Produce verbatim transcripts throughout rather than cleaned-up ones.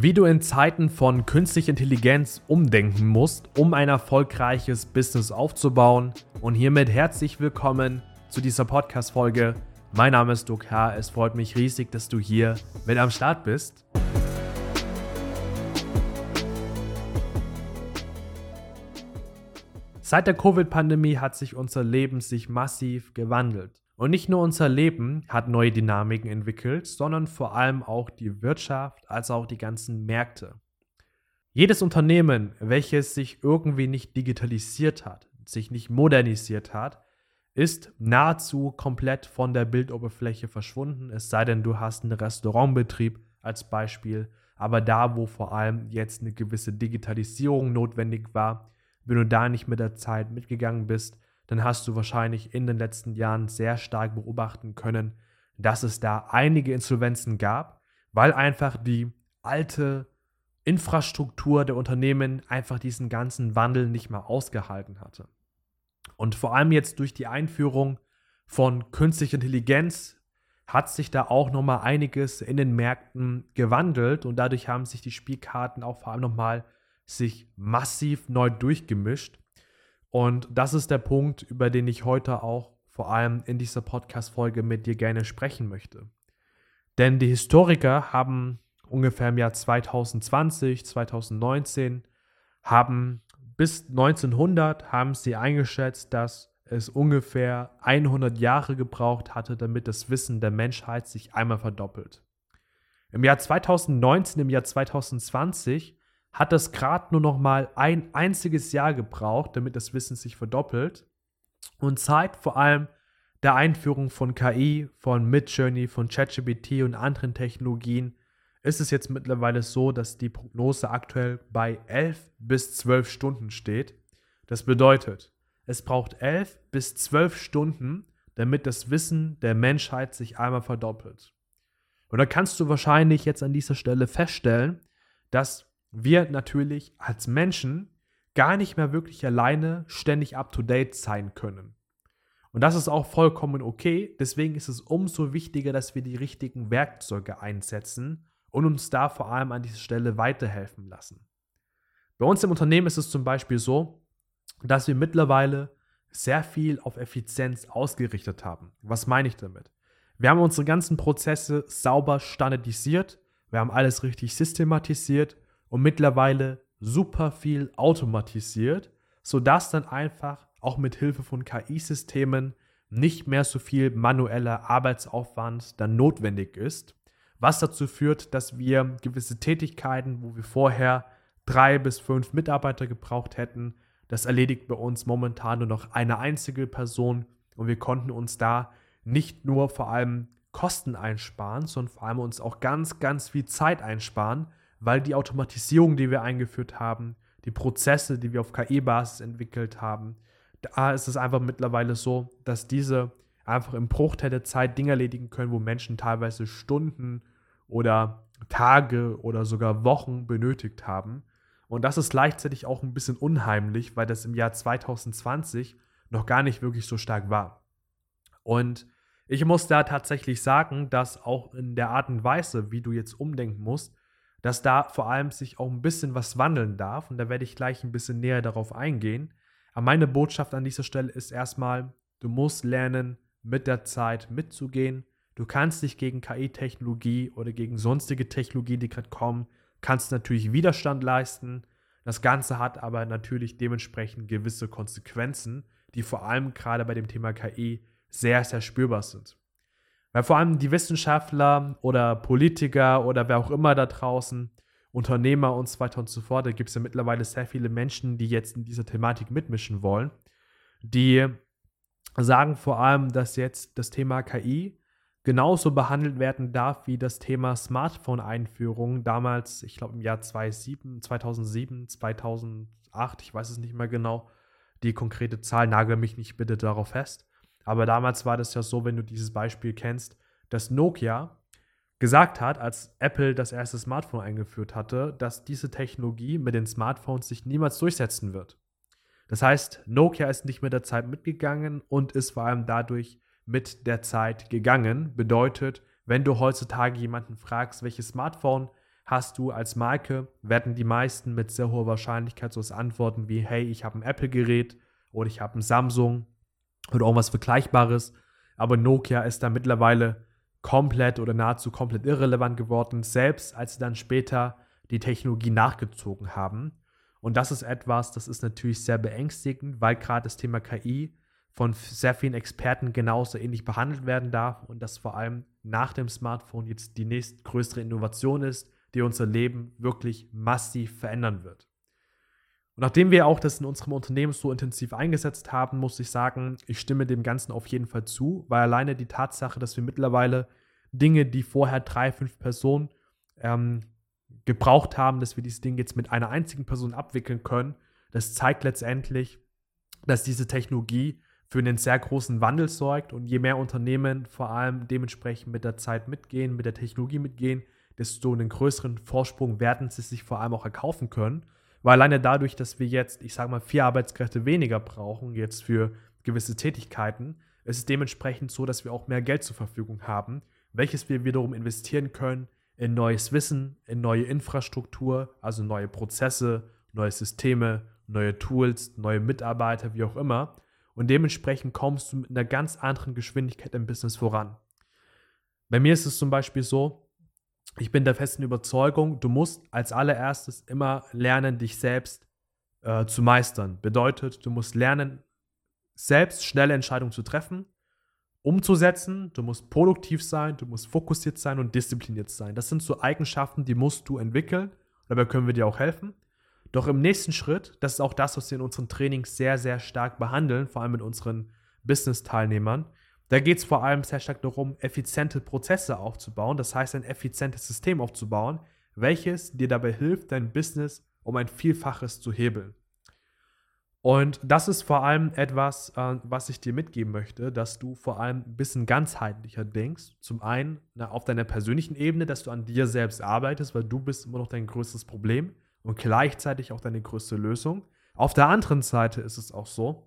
Wie du in Zeiten von künstlicher Intelligenz umdenken musst, um ein erfolgreiches Business aufzubauen. Und hiermit herzlich willkommen zu dieser Podcast-Folge. Mein Name ist Duc Ha. Es freut mich riesig, dass du hier mit am Start bist. Seit der Covid-Pandemie hat sich unser Leben sich massiv gewandelt. Und nicht nur unser Leben hat neue Dynamiken entwickelt, sondern vor allem auch die Wirtschaft, als auch die ganzen Märkte. Jedes Unternehmen, welches sich irgendwie nicht digitalisiert hat, sich nicht modernisiert hat, ist nahezu komplett von der Bildoberfläche verschwunden, es sei denn, du hast einen Restaurantbetrieb als Beispiel. Aber da, wo vor allem jetzt eine gewisse Digitalisierung notwendig war, wenn du da nicht mit der Zeit mitgegangen bist, dann hast du wahrscheinlich in den letzten Jahren sehr stark beobachten können, dass es da einige Insolvenzen gab, weil einfach die alte Infrastruktur der Unternehmen einfach diesen ganzen Wandel nicht mehr ausgehalten hatte. Und vor allem jetzt durch die Einführung von künstlicher Intelligenz hat sich da auch nochmal einiges in den Märkten gewandelt und dadurch haben sich die Spielkarten auch vor allem nochmal sich massiv neu durchgemischt. Und das ist der Punkt, über den ich heute auch vor allem in dieser Podcast-Folge mit dir gerne sprechen möchte. Denn die Historiker haben ungefähr im Jahr zwanzig zwanzig, zwanzig neunzehn, haben bis neunzehnhundert haben sie eingeschätzt, dass es ungefähr hundert Jahre gebraucht hatte, damit das Wissen der Menschheit sich einmal verdoppelt. Im Jahr zwanzig neunzehn, im Jahr zwanzig zwanzig hat das gerade nur noch mal ein einziges Jahr gebraucht, damit das Wissen sich verdoppelt. Und seit vor allem der Einführung von K I, von Midjourney, von ChatGPT und anderen Technologien ist es jetzt mittlerweile so, dass die Prognose aktuell bei elf bis zwölf Stunden steht. Das bedeutet, es braucht elf bis zwölf Stunden, damit das Wissen der Menschheit sich einmal verdoppelt. Und da kannst du wahrscheinlich jetzt an dieser Stelle feststellen, dass wir natürlich als Menschen gar nicht mehr wirklich alleine ständig up-to-date sein können. Und das ist auch vollkommen okay, deswegen ist es umso wichtiger, dass wir die richtigen Werkzeuge einsetzen und uns da vor allem an dieser Stelle weiterhelfen lassen. Bei uns im Unternehmen ist es zum Beispiel so, dass wir mittlerweile sehr viel auf Effizienz ausgerichtet haben. Was meine ich damit? Wir haben unsere ganzen Prozesse sauber standardisiert, wir haben alles richtig systematisiert, und mittlerweile super viel automatisiert, sodass dann einfach auch mit Hilfe von K I-Systemen nicht mehr so viel manueller Arbeitsaufwand dann notwendig ist, was dazu führt, dass wir gewisse Tätigkeiten, wo wir vorher drei bis fünf Mitarbeiter gebraucht hätten, das erledigt bei uns momentan nur noch eine einzige Person und wir konnten uns da nicht nur vor allem Kosten einsparen, sondern vor allem uns auch ganz, ganz viel Zeit einsparen, weil die Automatisierung, die wir eingeführt haben, die Prozesse, die wir auf K I-Basis entwickelt haben, da ist es einfach mittlerweile so, dass diese einfach im Bruchteil der Zeit Dinge erledigen können, wo Menschen teilweise Stunden oder Tage oder sogar Wochen benötigt haben. Und das ist gleichzeitig auch ein bisschen unheimlich, weil das im Jahr zwanzig zwanzig noch gar nicht wirklich so stark war. Und ich muss da tatsächlich sagen, dass auch in der Art und Weise, wie du jetzt umdenken musst, dass da vor allem sich auch ein bisschen was wandeln darf und da werde ich gleich ein bisschen näher darauf eingehen. Aber meine Botschaft an dieser Stelle ist erstmal, du musst lernen, mit der Zeit mitzugehen. Du kannst dich gegen K I-Technologie oder gegen sonstige Technologien, die gerade kommen, kannst natürlich Widerstand leisten. Das Ganze hat aber natürlich dementsprechend gewisse Konsequenzen, die vor allem gerade bei dem Thema K I sehr, sehr spürbar sind. Weil vor allem die Wissenschaftler oder Politiker oder wer auch immer da draußen, Unternehmer und so weiter und so fort, da gibt es ja mittlerweile sehr viele Menschen, die jetzt in dieser Thematik mitmischen wollen, die sagen vor allem, dass jetzt das Thema K I genauso behandelt werden darf wie das Thema Smartphone-Einführung damals, ich glaube im Jahr zweitausendsieben, zweitausendacht, ich weiß es nicht mehr genau, die konkrete Zahl, nagel mich nicht bitte darauf fest. Aber damals war das ja so, wenn du dieses Beispiel kennst, dass Nokia gesagt hat, als Apple das erste Smartphone eingeführt hatte, dass diese Technologie mit den Smartphones sich niemals durchsetzen wird. Das heißt, Nokia ist nicht mit der Zeit mitgegangen und ist vor allem dadurch mit der Zeit gegangen. Bedeutet, wenn du heutzutage jemanden fragst, welches Smartphone hast du als Marke, werden die meisten mit sehr hoher Wahrscheinlichkeit sowas antworten wie, hey, ich habe ein Apple-Gerät oder ich habe ein Samsung oder irgendwas Vergleichbares. Aber Nokia ist da mittlerweile komplett oder nahezu komplett irrelevant geworden, selbst als sie dann später die Technologie nachgezogen haben. Und das ist etwas, das ist natürlich sehr beängstigend, weil gerade das Thema K I von sehr vielen Experten genauso ähnlich behandelt werden darf und das vor allem nach dem Smartphone jetzt die nächstgrößere Innovation ist, die unser Leben wirklich massiv verändern wird. Und nachdem wir auch das in unserem Unternehmen so intensiv eingesetzt haben, muss ich sagen, ich stimme dem Ganzen auf jeden Fall zu, weil alleine die Tatsache, dass wir mittlerweile Dinge, die vorher drei, fünf Personen ähm, gebraucht haben, dass wir dieses Ding jetzt mit einer einzigen Person abwickeln können, das zeigt letztendlich, dass diese Technologie für einen sehr großen Wandel sorgt und je mehr Unternehmen vor allem dementsprechend mit der Zeit mitgehen, mit der Technologie mitgehen, desto einen größeren Vorsprung werden sie sich vor allem auch erkaufen können. Weil alleine dadurch, dass wir jetzt, ich sage mal, vier Arbeitskräfte weniger brauchen jetzt für gewisse Tätigkeiten, ist es dementsprechend so, dass wir auch mehr Geld zur Verfügung haben, welches wir wiederum investieren können in neues Wissen, in neue Infrastruktur, also neue Prozesse, neue Systeme, neue Tools, neue Mitarbeiter, wie auch immer. Und dementsprechend kommst du mit einer ganz anderen Geschwindigkeit im Business voran. Bei mir ist es zum Beispiel so, ich bin der festen Überzeugung, du musst als allererstes immer lernen, dich selbst äh, zu meistern. Bedeutet, du musst lernen, selbst schnelle Entscheidungen zu treffen, umzusetzen, du musst produktiv sein, du musst fokussiert sein und diszipliniert sein. Das sind so Eigenschaften, die musst du entwickeln, dabei können wir dir auch helfen. Doch im nächsten Schritt, das ist auch das, was wir in unseren Trainings sehr, sehr stark behandeln, vor allem mit unseren Business-Teilnehmern, da geht es vor allem sehr stark darum, effiziente Prozesse aufzubauen, das heißt ein effizientes System aufzubauen, welches dir dabei hilft, dein Business um ein Vielfaches zu hebeln. Und das ist vor allem etwas, was ich dir mitgeben möchte, dass du vor allem ein bisschen ganzheitlicher denkst. Zum einen na, auf deiner persönlichen Ebene, dass du an dir selbst arbeitest, weil du bist immer noch dein größtes Problem und gleichzeitig auch deine größte Lösung. Auf der anderen Seite ist es auch so,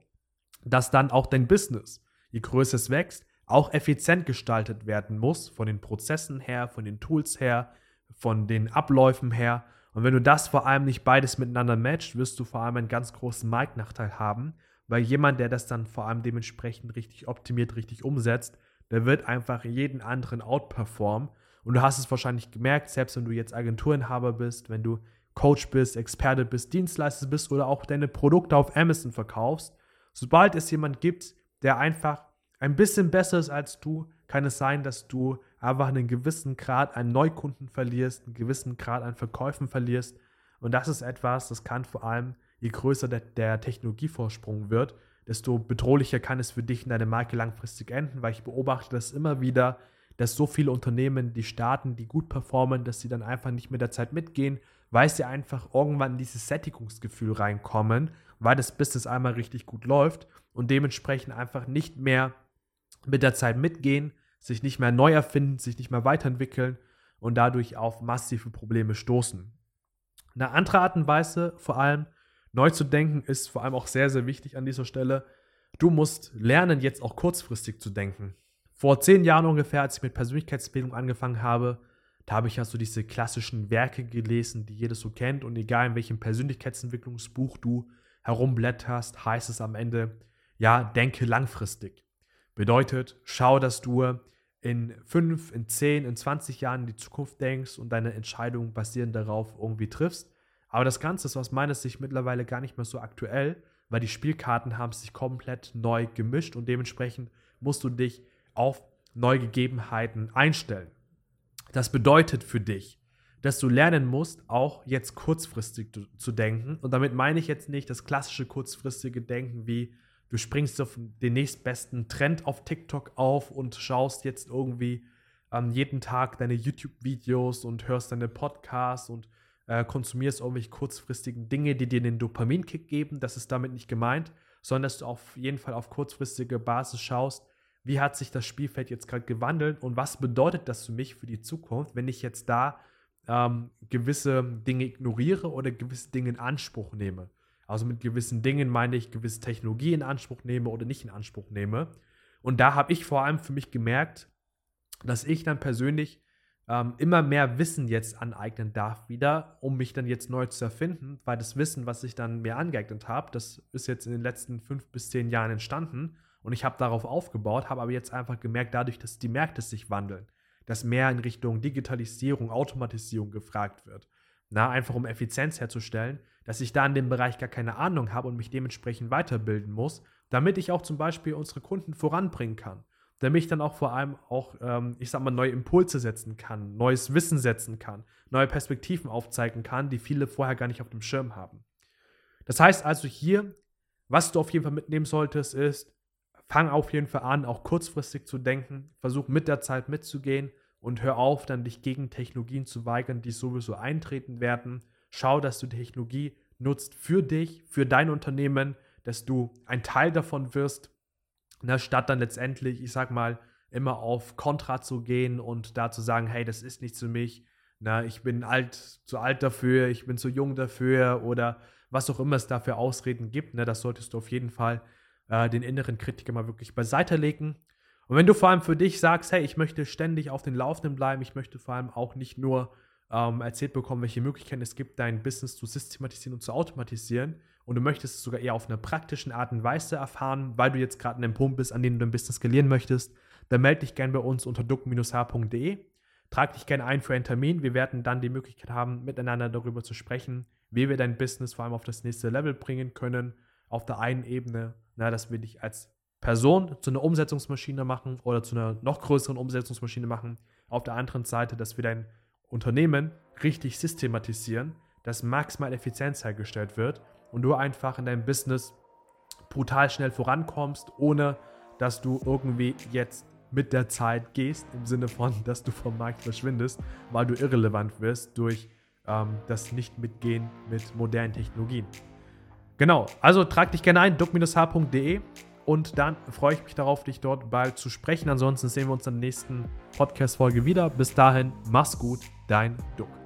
dass dann auch dein Business, je größer es wächst, auch effizient gestaltet werden muss, von den Prozessen her, von den Tools her, von den Abläufen her. Und wenn du das vor allem nicht beides miteinander matchst, wirst du vor allem einen ganz großen Marktnachteil haben, weil jemand, der das dann vor allem dementsprechend richtig optimiert, richtig umsetzt, der wird einfach jeden anderen outperformen. Und du hast es wahrscheinlich gemerkt, selbst wenn du jetzt Agenturinhaber bist, wenn du Coach bist, Experte bist, Dienstleister bist oder auch deine Produkte auf Amazon verkaufst, sobald es jemand gibt, der einfach ein bisschen besser ist als du, kann es sein, dass du einfach einen gewissen Grad an Neukunden verlierst, einen gewissen Grad an Verkäufen verlierst. Und das ist etwas, das kann vor allem, je größer der, der Technologievorsprung wird, desto bedrohlicher kann es für dich in deiner Marke langfristig enden, weil ich beobachte das immer wieder, dass so viele Unternehmen, die starten, die gut performen, dass sie dann einfach nicht mit der Zeit mitgehen, weil sie einfach irgendwann in dieses Sättigungsgefühl reinkommen, weil das Business einmal richtig gut läuft und dementsprechend einfach nicht mehr mit der Zeit mitgehen, sich nicht mehr neu erfinden, sich nicht mehr weiterentwickeln und dadurch auf massive Probleme stoßen. Eine andere Art und Weise, vor allem neu zu denken, ist vor allem auch sehr, sehr wichtig an dieser Stelle. Du musst lernen, jetzt auch kurzfristig zu denken. Vor zehn Jahren ungefähr, als ich mit Persönlichkeitsbildung angefangen habe, da habe ich ja so diese klassischen Werke gelesen, die jeder so kennt. Und egal, in welchem Persönlichkeitsentwicklungsbuch du herumblätterst, heißt es am Ende, ja, denke langfristig. Bedeutet, schau, dass du in fünf, in zehn, in zwanzig Jahren in die Zukunft denkst und deine Entscheidungen basierend darauf irgendwie triffst. Aber das Ganze ist aus meiner Sicht mittlerweile gar nicht mehr so aktuell, weil die Spielkarten haben sich komplett neu gemischt und dementsprechend musst du dich auf neue Gegebenheiten einstellen. Das bedeutet für dich, dass du lernen musst, auch jetzt kurzfristig zu denken. Und damit meine ich jetzt nicht das klassische kurzfristige Denken wie, du springst auf den nächstbesten Trend auf TikTok auf und schaust jetzt irgendwie ähm, jeden Tag deine YouTube-Videos und hörst deine Podcasts und äh, konsumierst irgendwelche kurzfristigen Dinge, die dir den Dopaminkick geben. Das ist damit nicht gemeint, sondern dass du auf jeden Fall auf kurzfristige Basis schaust, wie hat sich das Spielfeld jetzt gerade gewandelt und was bedeutet das für mich für die Zukunft, wenn ich jetzt da ähm, gewisse Dinge ignoriere oder gewisse Dinge in Anspruch nehme. Also mit gewissen Dingen meine ich, gewisse Technologie in Anspruch nehme oder nicht in Anspruch nehme. Und da habe ich vor allem für mich gemerkt, dass ich dann persönlich ähm, immer mehr Wissen jetzt aneignen darf wieder, um mich dann jetzt neu zu erfinden, weil das Wissen, was ich dann mir angeeignet habe, das ist jetzt in den letzten fünf bis zehn Jahren entstanden und ich habe darauf aufgebaut, habe aber jetzt einfach gemerkt, dadurch, dass die Märkte sich wandeln, dass mehr in Richtung Digitalisierung, Automatisierung gefragt wird. Na, einfach um Effizienz herzustellen, dass ich da in dem Bereich gar keine Ahnung habe und mich dementsprechend weiterbilden muss, damit ich auch zum Beispiel unsere Kunden voranbringen kann, damit ich dann auch vor allem auch, ähm, ich sag mal, neue Impulse setzen kann, neues Wissen setzen kann, neue Perspektiven aufzeigen kann, die viele vorher gar nicht auf dem Schirm haben. Das heißt also hier, was du auf jeden Fall mitnehmen solltest, ist, fang auf jeden Fall an, auch kurzfristig zu denken, versuch mit der Zeit mitzugehen, und hör auf, dann dich gegen Technologien zu weigern, die sowieso eintreten werden. Schau, dass du Technologie nutzt für dich, für dein Unternehmen, dass du ein Teil davon wirst, ne, statt dann letztendlich, ich sag mal, immer auf Kontra zu gehen und da zu sagen, hey, das ist nichts für mich, ne, ich bin alt, zu alt dafür, ich bin zu jung dafür oder was auch immer es dafür Ausreden gibt. Ne, das solltest du auf jeden Fall äh, den inneren Kritiker mal wirklich beiseite legen. Und wenn du vor allem für dich sagst, hey, ich möchte ständig auf den Laufenden bleiben, ich möchte vor allem auch nicht nur ähm, erzählt bekommen, welche Möglichkeiten es gibt, dein Business zu systematisieren und zu automatisieren und du möchtest es sogar eher auf einer praktischen Art und Weise erfahren, weil du jetzt gerade an dem Punkt bist, an dem du dein Business skalieren möchtest, dann melde dich gerne bei uns unter duck Strich h Punkt de. Trag dich gerne ein für einen Termin. Wir werden dann die Möglichkeit haben, miteinander darüber zu sprechen, wie wir dein Business vor allem auf das nächste Level bringen können, auf der einen Ebene, na, dass wir dich als Person zu einer Umsetzungsmaschine machen oder zu einer noch größeren Umsetzungsmaschine machen. Auf der anderen Seite, dass wir dein Unternehmen richtig systematisieren, dass maximal Effizienz hergestellt wird und du einfach in deinem Business brutal schnell vorankommst, ohne dass du irgendwie jetzt mit der Zeit gehst, im Sinne von, dass du vom Markt verschwindest, weil du irrelevant wirst durch ähm, das Nicht-Mitgehen mit modernen Technologien. Genau, also trag dich gerne ein, duck Strich h Punkt de. Und dann freue ich mich darauf, dich dort bald zu sprechen. Ansonsten sehen wir uns in der nächsten Podcast-Folge wieder. Bis dahin, mach's gut, dein Duc.